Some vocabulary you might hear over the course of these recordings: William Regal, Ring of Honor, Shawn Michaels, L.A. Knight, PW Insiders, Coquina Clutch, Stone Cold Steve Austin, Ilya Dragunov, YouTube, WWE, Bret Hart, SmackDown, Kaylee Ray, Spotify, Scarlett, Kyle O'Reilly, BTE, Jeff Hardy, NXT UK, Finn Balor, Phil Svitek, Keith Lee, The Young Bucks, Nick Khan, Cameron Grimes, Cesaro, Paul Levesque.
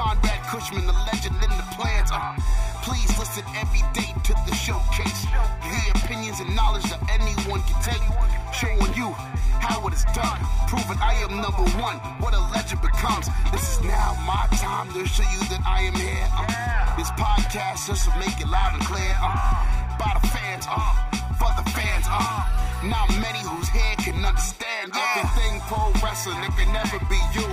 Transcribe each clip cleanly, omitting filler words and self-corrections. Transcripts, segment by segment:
Conrad Cushman, the legend in the plans. Please listen every day to the showcase. The opinions and knowledge that anyone can take. Showing you how it is done. Proving I am number one. What a legend becomes. This is now my time to show you that I am here. This podcast just to make it loud and clear. By the fans, for the fans, not many whose head can understand everything pro wrestling. It can never be you.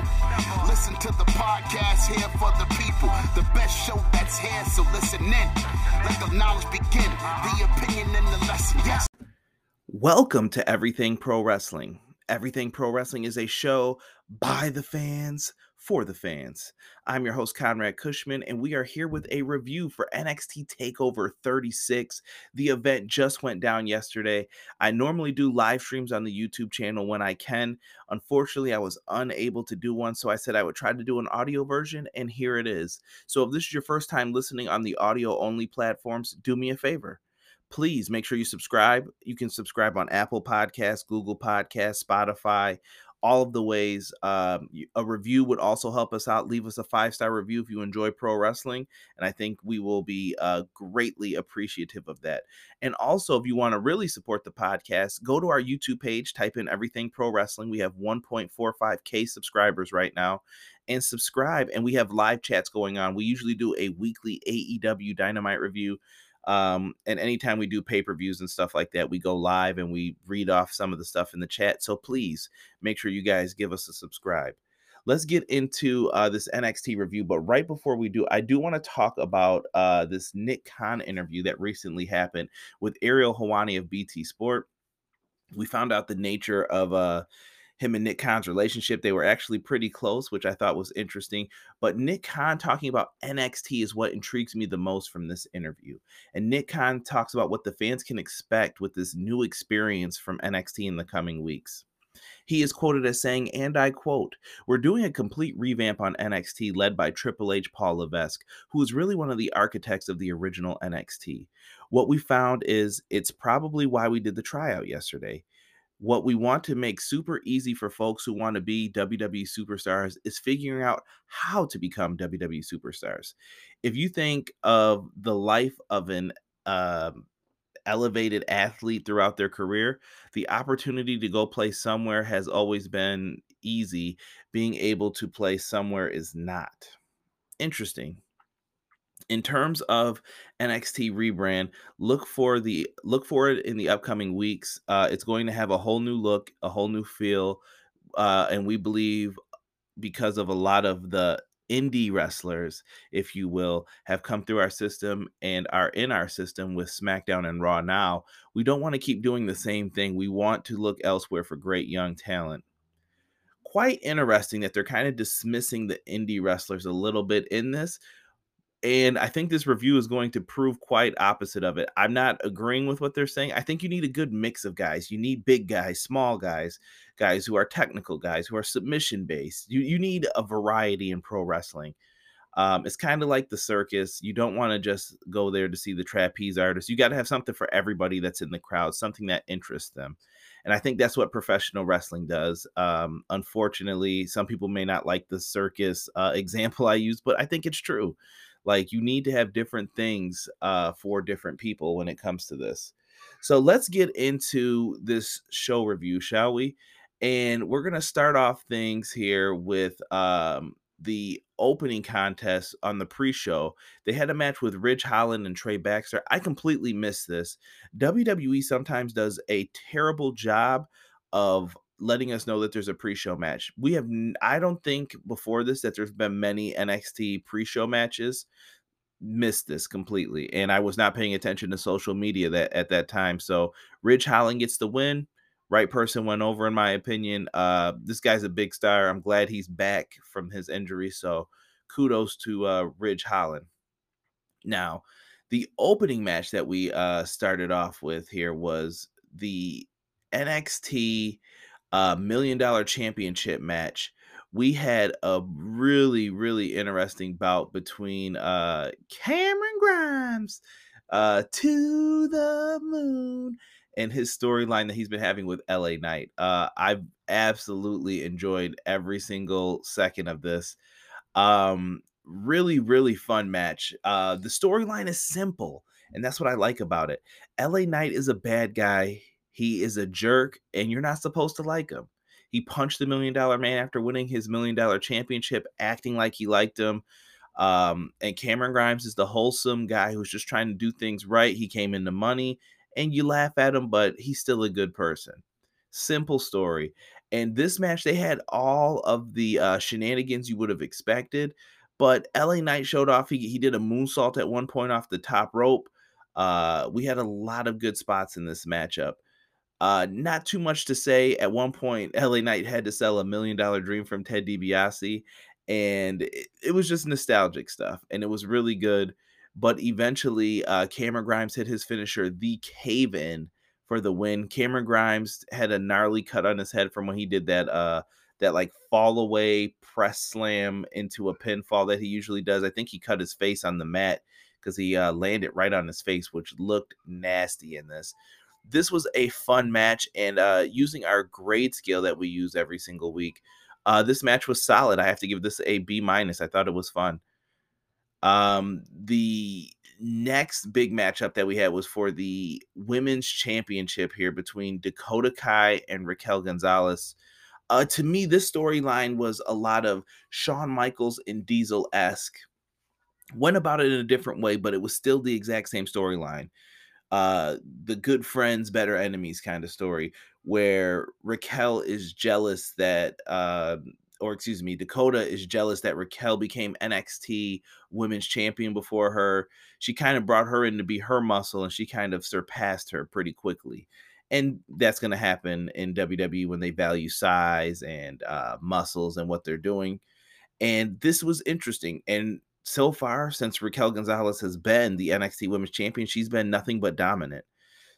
Listen to the podcast here for the people. The best show that's here, so listen in. Let the knowledge begin, the opinion and the lesson. Yes. Welcome to Everything Pro Wrestling. Everything Pro Wrestling is a show by the fans, for the fans. I'm your host, Conrad Cushman, and we are here with a review for NXT TakeOver 36. The event just went down yesterday. I normally do live streams on the YouTube channel when I can. Unfortunately, I was unable to do one, so I said I would try to do an audio version, and here it is. So if this is your first time listening on the audio-only platforms, do me a favor. Please make sure you subscribe. You can subscribe on Apple Podcasts, Google Podcasts, Spotify, all of the ways. A review would also help us out. Leave us a 5-star review if you enjoy pro wrestling, and I think we will be greatly appreciative of that. And also, if you want to really support the podcast, go to our YouTube page, type in Everything Pro Wrestling. We have 1.45k subscribers right now. And subscribe, and we have live chats going on. We usually do a weekly AEW Dynamite review. And anytime we do pay-per-views and stuff like that, we go live and we read off some of the stuff in the chat. So please make sure you guys give us a subscribe. Let's get into this NXT review. But right before we do, I do want to talk about this Nick Khan interview that recently happened with Ariel Helwani of BT Sport. We found out the nature of him and Nick Khan's relationship. They were actually pretty close, which I thought was interesting. But Nick Khan talking about NXT is what intrigues me the most from this interview. And Nick Khan talks about what the fans can expect with this new experience from NXT in the coming weeks. He is quoted as saying, and I quote, "We're doing a complete revamp on NXT led by Triple H, Paul Levesque, who is really one of the architects of the original NXT. What we found is it's probably why we did the tryout yesterday. What we want to make super easy for folks who want to be WWE superstars is figuring out how to become WWE superstars. If you think of the life of an elevated athlete throughout their career, the opportunity to go play somewhere has always been easy. Being able to play somewhere is not." Interesting. In terms of NXT rebrand, look for it in the upcoming weeks. It's going to have a whole new look, a whole new feel, and we believe because of a lot of the indie wrestlers, if you will, have come through our system and are in our system with SmackDown and Raw now. We don't want to keep doing the same thing. We want to look elsewhere for great young talent. Quite interesting that they're kind of dismissing the indie wrestlers a little bit in this. And I think this review is going to prove quite opposite of it. I'm not agreeing with what they're saying. I think you need a good mix of guys. You need big guys, small guys, guys who are technical, guys who are submission-based. You need a variety in pro wrestling. It's kind of like the circus. You don't want to just go there to see the trapeze artists. You got to have something for everybody that's in the crowd, something that interests them. And I think that's what professional wrestling does. Unfortunately, some people may not like the circus example I use, but I think it's true. Like, you need to have different things for different people when it comes to this. So let's get into this show review, shall we? And we're going to start off things here with the opening contest on the pre-show. They had a match with Ridge Holland and Trey Baxter. I completely missed this. WWE sometimes does a terrible job of letting us know that there's a pre-show match. I don't think before this that there's been many NXT pre-show matches. Missed this completely, and I was not paying attention to social media at that time. So Ridge Holland gets the win. Right person went over, in my opinion. This guy's a big star. I'm glad he's back from his injury, so kudos to Ridge Holland. Now, the opening match that we started off with here was the NXT $1 million championship match. We had a really, really interesting bout between Cameron Grimes to the moon and his storyline that he's been having with L.A. Knight. I've absolutely enjoyed every single second of this. really, really fun match. The storyline is simple, and that's what I like about it. L.A. Knight is a bad guy. He is a jerk, and you're not supposed to like him. He punched the $1 Million Man after winning his $1 Million championship, acting like he liked him. And Cameron Grimes is the wholesome guy who's just trying to do things right. He came into money, and you laugh at him, but he's still a good person. Simple story. And this match, they had all of the shenanigans you would have expected, but L.A. Knight showed off. He did a moonsault at one point off the top rope. We had a lot of good spots in this matchup. Not too much to say. At one point, L.A. Knight had to sell a $1 Million Dream from Ted DiBiase, and it was just nostalgic stuff, and it was really good. But eventually, Cameron Grimes hit his finisher, the Cave-In, for the win. Cameron Grimes had a gnarly cut on his head from when he did that, that like fall away press slam into a pinfall that he usually does. I think he cut his face on the mat because he landed right on his face, which looked nasty in this. This was a fun match, and using our grade scale that we use every single week, this match was solid. I have to give this a B-. I thought it was fun. The next big matchup that we had was for the women's championship here between Dakota Kai and Raquel Gonzalez. To me, this storyline was a lot of Shawn Michaels and Diesel-esque. Went about it in a different way, but it was still the exact same storyline. The good friends, better enemies kind of story, where Raquel is jealous that, Dakota is jealous that Raquel became NXT Women's Champion before her. She kind of brought her in to be her muscle, and she kind of surpassed her pretty quickly. And that's going to happen in WWE when they value size and muscles and what they're doing. And this was interesting. And so far, since Raquel Gonzalez has been the NXT Women's Champion, she's been nothing but dominant.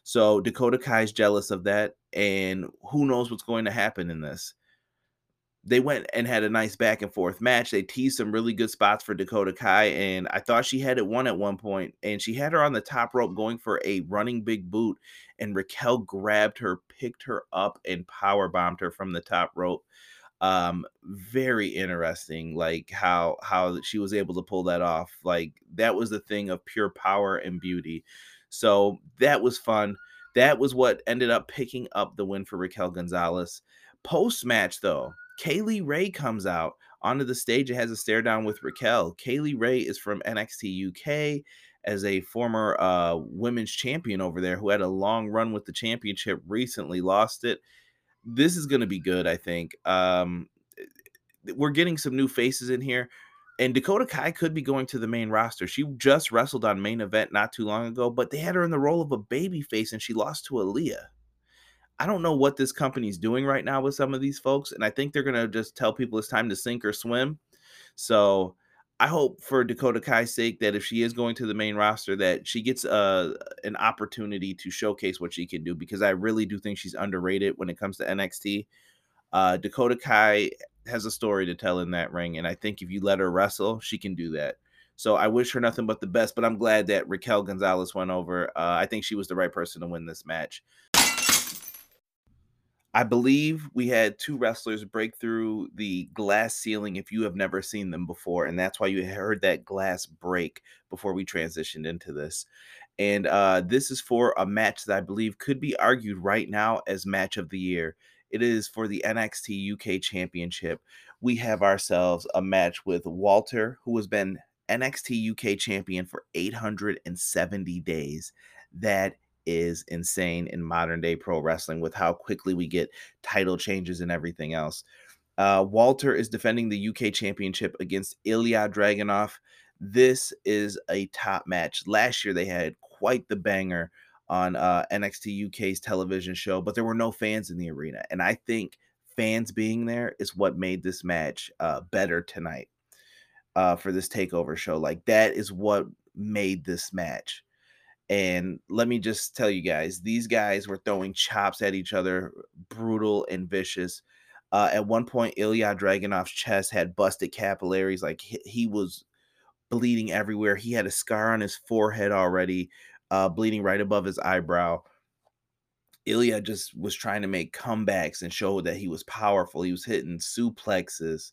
So Dakota Kai is jealous of that, and who knows what's going to happen in this. They went and had a nice back-and-forth match. They teased some really good spots for Dakota Kai, and I thought she had it won at one point, and she had her on the top rope going for a running big boot, and Raquel grabbed her, picked her up, and powerbombed her from the top rope. Very interesting, like how she was able to pull that off. Like, that was the thing of pure power and beauty. So that was fun. That was what ended up picking up the win for Raquel Gonzalez. Post-match, though, Kaylee Ray comes out onto the stage and has a stare down with Raquel. Kaylee Ray is from NXT UK as a former women's champion over there who had a long run with the championship, recently lost it. This is going to be good, I think. We're getting some new faces in here. And Dakota Kai could be going to the main roster. She just wrestled on Main Event not too long ago, but they had her in the role of a babyface, and she lost to Aaliyah. I don't know what this company's doing right now with some of these folks, and I think they're going to just tell people it's time to sink or swim. So I hope for Dakota Kai's sake that if she is going to the main roster that she gets an opportunity to showcase what she can do, because I really do think she's underrated when it comes to NXT. Dakota Kai has a story to tell in that ring, and I think if you let her wrestle, she can do that. So I wish her nothing but the best, but I'm glad that Raquel Gonzalez went over. I think she was the right person to win this match. I believe we had two wrestlers break through the glass ceiling if you have never seen them before, and that's why you heard that glass break before we transitioned into this. And this is for a match that I believe could be argued right now as match of the year. It is for the NXT UK Championship. We have ourselves a match with Walter, who has been NXT UK Champion for 870 days. That is insane in modern day pro wrestling with how quickly we get title changes and everything else. Walter is defending the UK Championship against Ilya Dragunov. This is a top match. Last year they had quite the banger on NXT UK's television show, but there were no fans in the arena. And I think fans being there is what made this match better tonight for this takeover show. Like, that is what made this match. And let me just tell you guys, these guys were throwing chops at each other, brutal and vicious. At one point, Ilya Dragunov's chest had busted capillaries. Like, he was bleeding everywhere. He had a scar on his forehead already, bleeding right above his eyebrow. Ilya just was trying to make comebacks and show that he was powerful. He was hitting suplexes.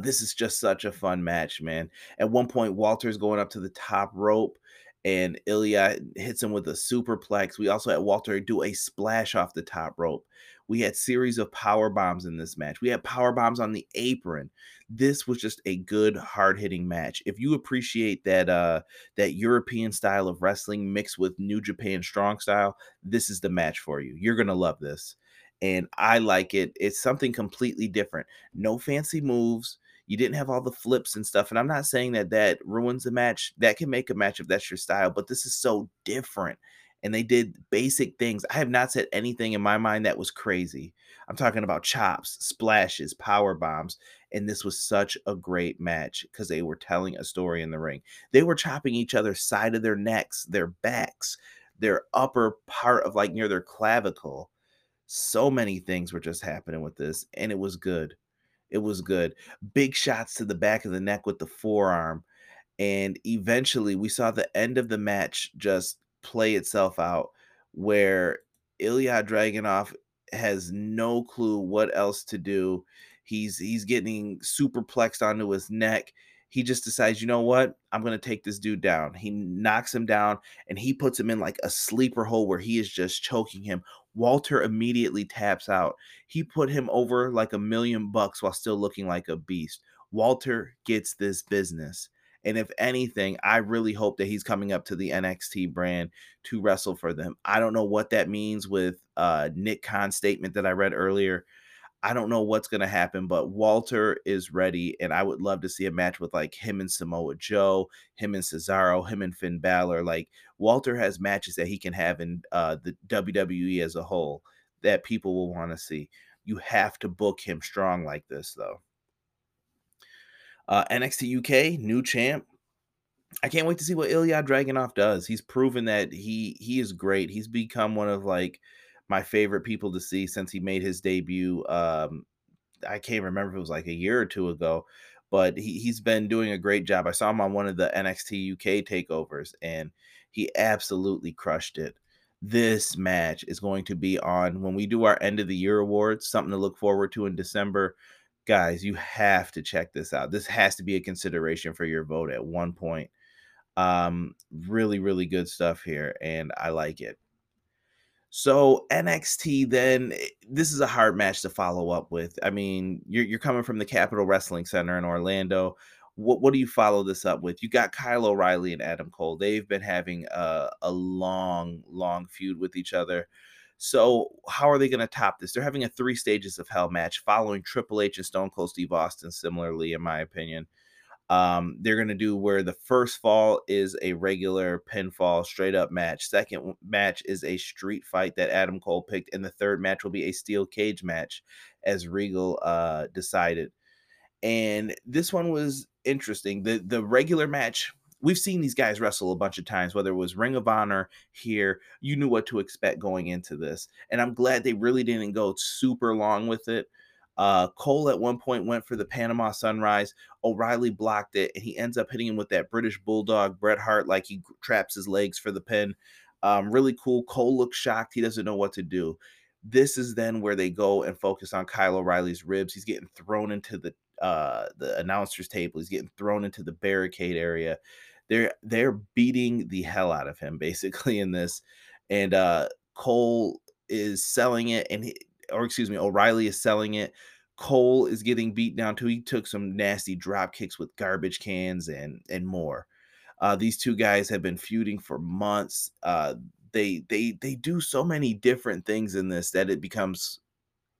This is just such a fun match, man. At one point, Walter's going up to the top rope, and Ilya hits him with a superplex. We also had Walter do a splash off the top rope. We had series of power bombs in this match. We had power bombs on the apron. This was just a good, hard-hitting match. If you appreciate that that European style of wrestling mixed with New Japan Strong style, this is the match for you. You're going to love this. And I like it. It's something completely different. No fancy moves. You didn't have all the flips and stuff. And I'm not saying that that ruins the match. That can make a match if that's your style. But this is so different. And they did basic things. I have not said anything in my mind that was crazy. I'm talking about chops, splashes, power bombs. And this was such a great match because they were telling a story in the ring. They were chopping each other's side of their necks, their backs, their upper part of like near their clavicle. So many things were just happening with this, and it was good. It was good. Big shots to the back of the neck with the forearm, and eventually we saw the end of the match just play itself out where Ilya Dragunov has no clue what else to do. He's getting superplexed onto his neck. He just decides, you know what? I'm going to take this dude down. He knocks him down, and he puts him in like a sleeper hole where he is just choking him. Walter immediately taps out. He put him over like $1 million while still looking like a beast. Walter gets this business. And if anything, I really hope that he's coming up to the NXT brand to wrestle for them. I don't know what that means with Nick Khan's statement that I read earlier. I don't know what's going to happen, but Walter is ready, and I would love to see a match with, like, him and Samoa Joe, him and Cesaro, him and Finn Balor. Like, Walter has matches that he can have in the WWE as a whole that people will want to see. You have to book him strong like this, though. NXT UK, new champ. I can't wait to see what Ilya Dragunov does. He's proven that he is great. He's become one of, like, my favorite people to see since he made his debut. I can't remember if it was like a year or two ago, but he's been doing a great job. I saw him on one of the NXT UK takeovers, and he absolutely crushed it. This match is going to be on when we do our end of the year awards, something to look forward to in December. Guys, you have to check this out. This has to be a consideration for your vote at one point. Really, really good stuff here, and I like it. So NXT, then, this is a hard match to follow up with. I mean, you're coming from the Capital Wrestling Center in Orlando. What do you follow this up with? You got Kyle O'Reilly and Adam Cole. They've been having a long, long feud with each other. So how are they going to top this? They're having a 3 Stages of Hell match following Triple H and Stone Cold Steve Austin, similarly, in my opinion. They're going to do where the first fall is a regular pinfall straight up match. Second match is a street fight that Adam Cole picked. And the third match will be a steel cage match, as Regal decided. And this one was interesting. The regular match, we've seen these guys wrestle a bunch of times, whether it was Ring of Honor here, you knew what to expect going into this. And I'm glad they really didn't go super long with it. Cole at one point went for the Panama Sunrise. O'Reilly blocked it, and he ends up hitting him with that British Bulldog, Bret Hart, like he traps his legs for the pin. Really cool. Cole looks shocked. He doesn't know what to do. This is then where they go and focus on Kyle O'Reilly's ribs. He's getting thrown into the announcer's table. He's getting thrown into the barricade area. They're beating the hell out of him, basically, in this. And Cole is selling it, and O'Reilly is selling it. Cole is getting beat down too. He took some nasty drop kicks with garbage cans and more. These two guys have been feuding for months. They do so many different things in this that it becomes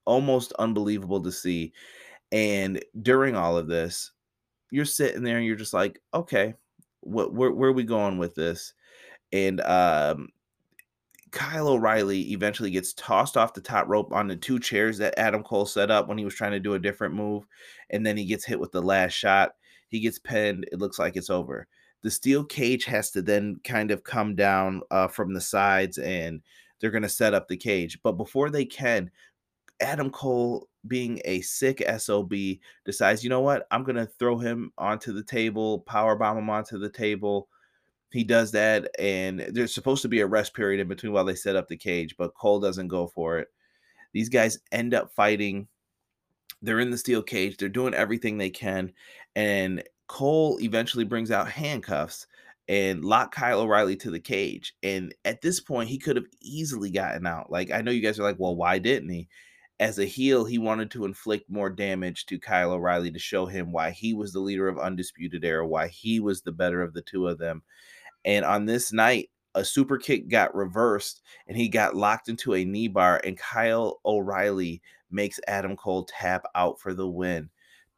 almost unbelievable to see. And during all of this, you're sitting there and you're just like, okay, where are we going with this? And Kyle O'Reilly eventually gets tossed off the top rope on the 2 chairs that Adam Cole set up when he was trying to do a different move. And then he gets hit with the last shot. He gets pinned. It looks like it's over. The steel cage has to then kind of come down from the sides, and they're going to set up the cage. But before they can, Adam Cole, being a sick SOB, decides, you know what? I'm going to throw him onto the table, powerbomb him onto the table. He does that, and there's supposed to be a rest period in between while they set up the cage, but Cole doesn't go for it. These guys end up fighting. They're in the steel cage. They're doing everything they can. And Cole eventually brings out handcuffs and lock Kyle O'Reilly to the cage. And at this point, he could have easily gotten out. Like, I know you guys are like, well, why didn't he? As a heel, he wanted to inflict more damage to Kyle O'Reilly to show him why he was the leader of Undisputed Era, why he was the better of the two of them. And on this night, a super kick got reversed, and he got locked into a knee bar, and Kyle O'Reilly makes Adam Cole tap out for the win.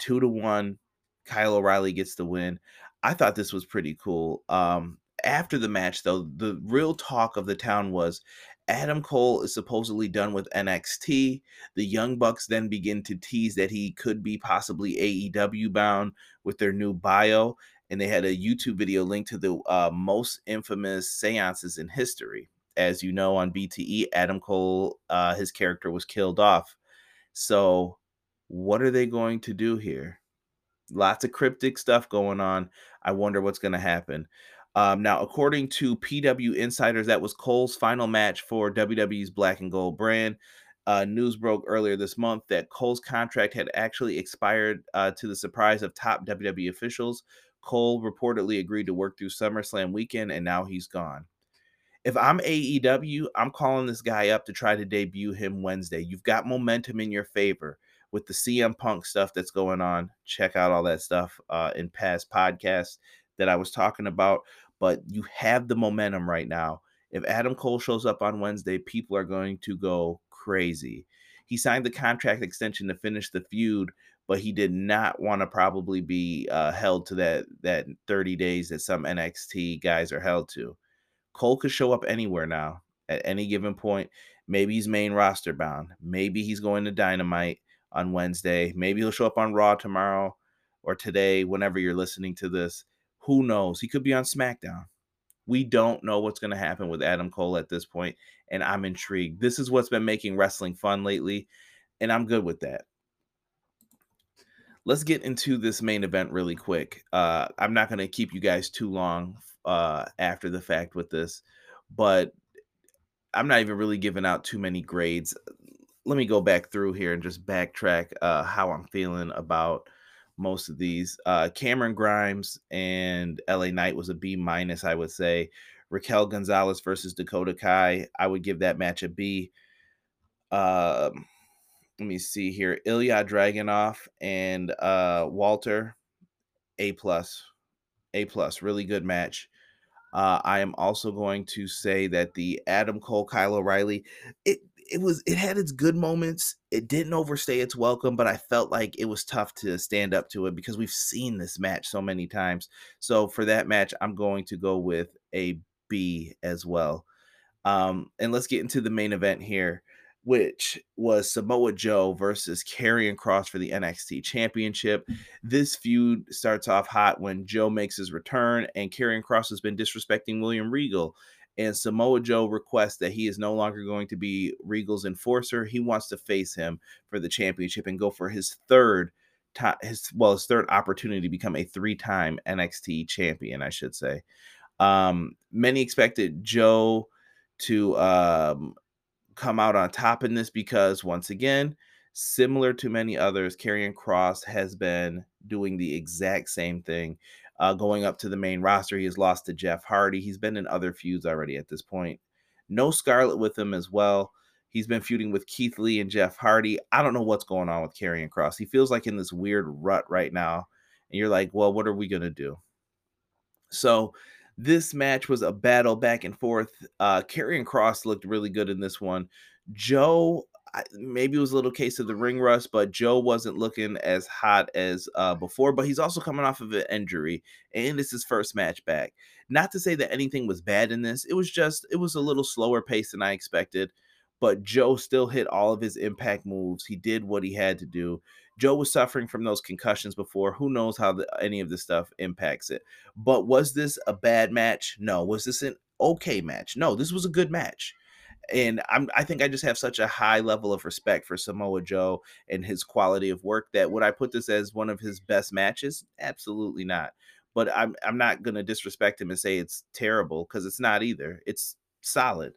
2-1, Kyle O'Reilly gets the win. I thought this was pretty cool. After the match, though, the real talk of the town was Adam Cole is supposedly done with NXT. The Young Bucks then begin to tease that he could be possibly AEW bound with their new bio, and they had a YouTube video linked to the most infamous seances in history. As you know, on BTE, Adam Cole, his character was killed off. So what are they going to do here? Lots of cryptic stuff going on. I wonder what's going to happen. Now, according to PW Insiders, that was Cole's final match for WWE's Black and Gold brand. News broke earlier this month that Cole's contract had actually expired to the surprise of top WWE officials. Cole reportedly agreed to work through SummerSlam weekend, and now he's gone. If I'm AEW, I'm calling this guy up to try to debut him Wednesday. You've got momentum in your favor with the CM Punk stuff that's going on. Check out all that stuff in past podcasts that I was talking about. But you have the momentum right now. If Adam Cole shows up on Wednesday, people are going to go crazy. He signed the contract extension to finish the feud, but he did not want to probably be held to that 30 days that some NXT guys are held to. Cole could show up anywhere now at any given point. Maybe he's main roster bound. Maybe he's going to Dynamite on Wednesday. Maybe he'll show up on Raw tomorrow or today, whenever you're listening to this. Who knows? He could be on SmackDown. We don't know what's going to happen with Adam Cole at this point, and I'm intrigued. This is what's been making wrestling fun lately, and I'm good with that. Let's get into this main event really quick. I'm not going to keep you guys too long after the fact with this, but I'm not even really giving out too many grades. Let me go back through here and just backtrack how I'm feeling about most of these. Cameron Grimes and L.A. Knight was a B-, I would say. Raquel Gonzalez versus Dakota Kai, I would give that match a B. Let me see here. Ilya Dragunov and Walter, A+. A+, really good match. I am also going to say that the Adam Cole, Kyle O'Reilly, it had its good moments. It didn't overstay its welcome, but I felt like it was tough to stand up to it because we've seen this match so many times. So for that match, I'm going to go with a B as well. And let's get into the main event here, which was Samoa Joe versus Karrion Kross for the NXT Championship. This feud starts off hot when Joe makes his return, and Karrion Kross has been disrespecting William Regal. And Samoa Joe requests that he is no longer going to be Regal's enforcer. He wants to face him for the championship and go for his third opportunity to become a three-time NXT champion, I should say. Many expected Joe to come out on top in this because, once again, similar to many others, Karrion Kross has been doing the exact same thing. Going up to the main roster, he has lost to Jeff Hardy. He's been in other feuds already at this point. No Scarlett with him as well. He's been feuding with Keith Lee and Jeff Hardy. I don't know what's going on with Karrion Kross. He feels like in this weird rut right now, and you're like, well, what are we going to do? So this match was a battle back and forth. Karrion Kross looked really good in this one. Joe, maybe it was a little case of the ring rust, but Joe wasn't looking as hot as before, but he's also coming off of an injury, and it's his first match back. Not to say that anything was bad in this. It was a little slower pace than I expected, but Joe still hit all of his impact moves. He did what he had to do. Joe was suffering from those concussions before. Who knows how any of this stuff impacts it? But was this a bad match? No. Was this an okay match? No, this was a good match. And I think I just have such a high level of respect for Samoa Joe and his quality of work that would I put this as one of his best matches? Absolutely not. But I'm not going to disrespect him and say it's terrible because it's not either. It's solid.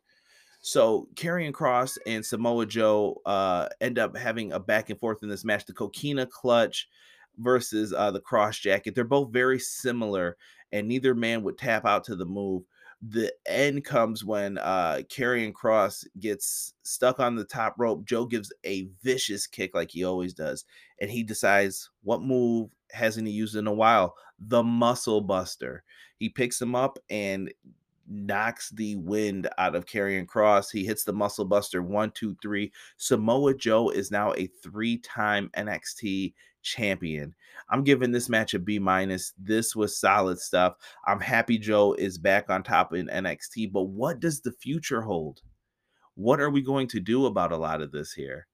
So Karrion Kross and Samoa Joe end up having a back and forth in this match. The Coquina Clutch versus the Cross Jacket. They're both very similar, and neither man would tap out to the move. The end comes when Karrion Kross gets stuck on the top rope. Joe gives a vicious kick like he always does, and he decides what move hasn't he used in a while? The Muscle Buster. He picks him up and knocks the wind out of Karrion Kross. He hits the Muscle Buster 1, 2, 3. Samoa Joe is now a 3-time NXT champion. I'm giving this match a B-. This was solid stuff. I'm happy Joe is back on top in NXT, but what does the future hold? What are we going to do about a lot of this here?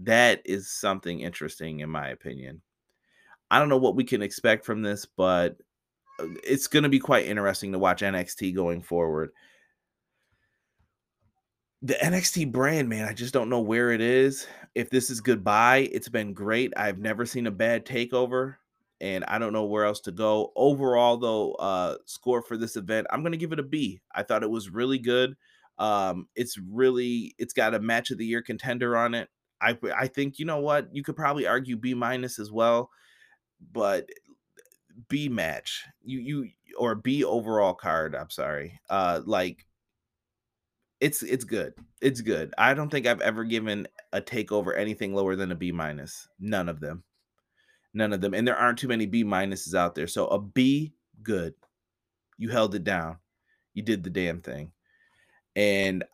That is something interesting, in my opinion. I don't know what we can expect from this, but it's going to be quite interesting to watch NXT going forward. The NXT brand, man, I just don't know where it is. If this is goodbye, it's been great. I've never seen a bad takeover, and I don't know where else to go. Overall, though, score for this event, I'm going to give it a B. I thought it was really good. It's got a match of the year contender on it. I think, you know what, you could probably argue B- as well, but B match, you or B overall card, I'm sorry. It's good. It's good. I don't think I've ever given a takeover anything lower than a B-. None of them. And there aren't too many B- out there. So a B, good. You held it down. You did the damn thing. And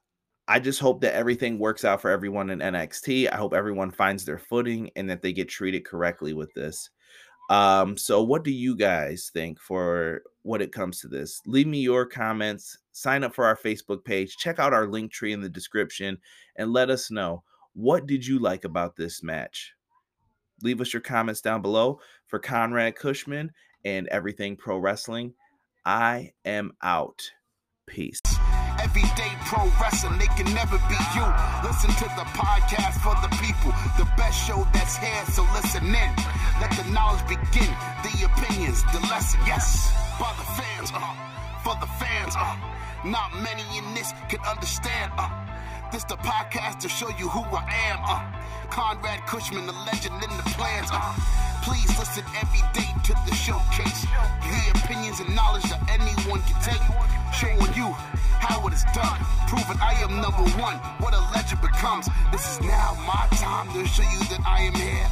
I just hope that everything works out for everyone in NXT. I hope everyone finds their footing and that they get treated correctly with this. So what do you guys think for what it comes to this? Leave me your comments, sign up for our Facebook page, check out our link tree in the description, and let us know, what did you like about this match? Leave us your comments down below. For Conrad Cushman and Everything Pro Wrestling, I am out. Peace. Everyday pro wrestling, they can never be you. Listen to the podcast for the people. The best show that's here, so listen in. Let the knowledge begin, the opinions, the lesson. Yes, by the fans, for the fans. Not many in this can understand. This the podcast to show you who I am. Conrad Cushman, the legend in the plans. Please listen every day to the showcase. The opinions and knowledge that anyone can take. Showing you how it is done. Proving I am number one. What a legend becomes. This is now my time to show you that I am here.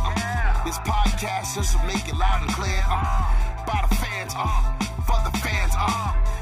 This podcast just to make it loud and clear. By the fans, for the fans,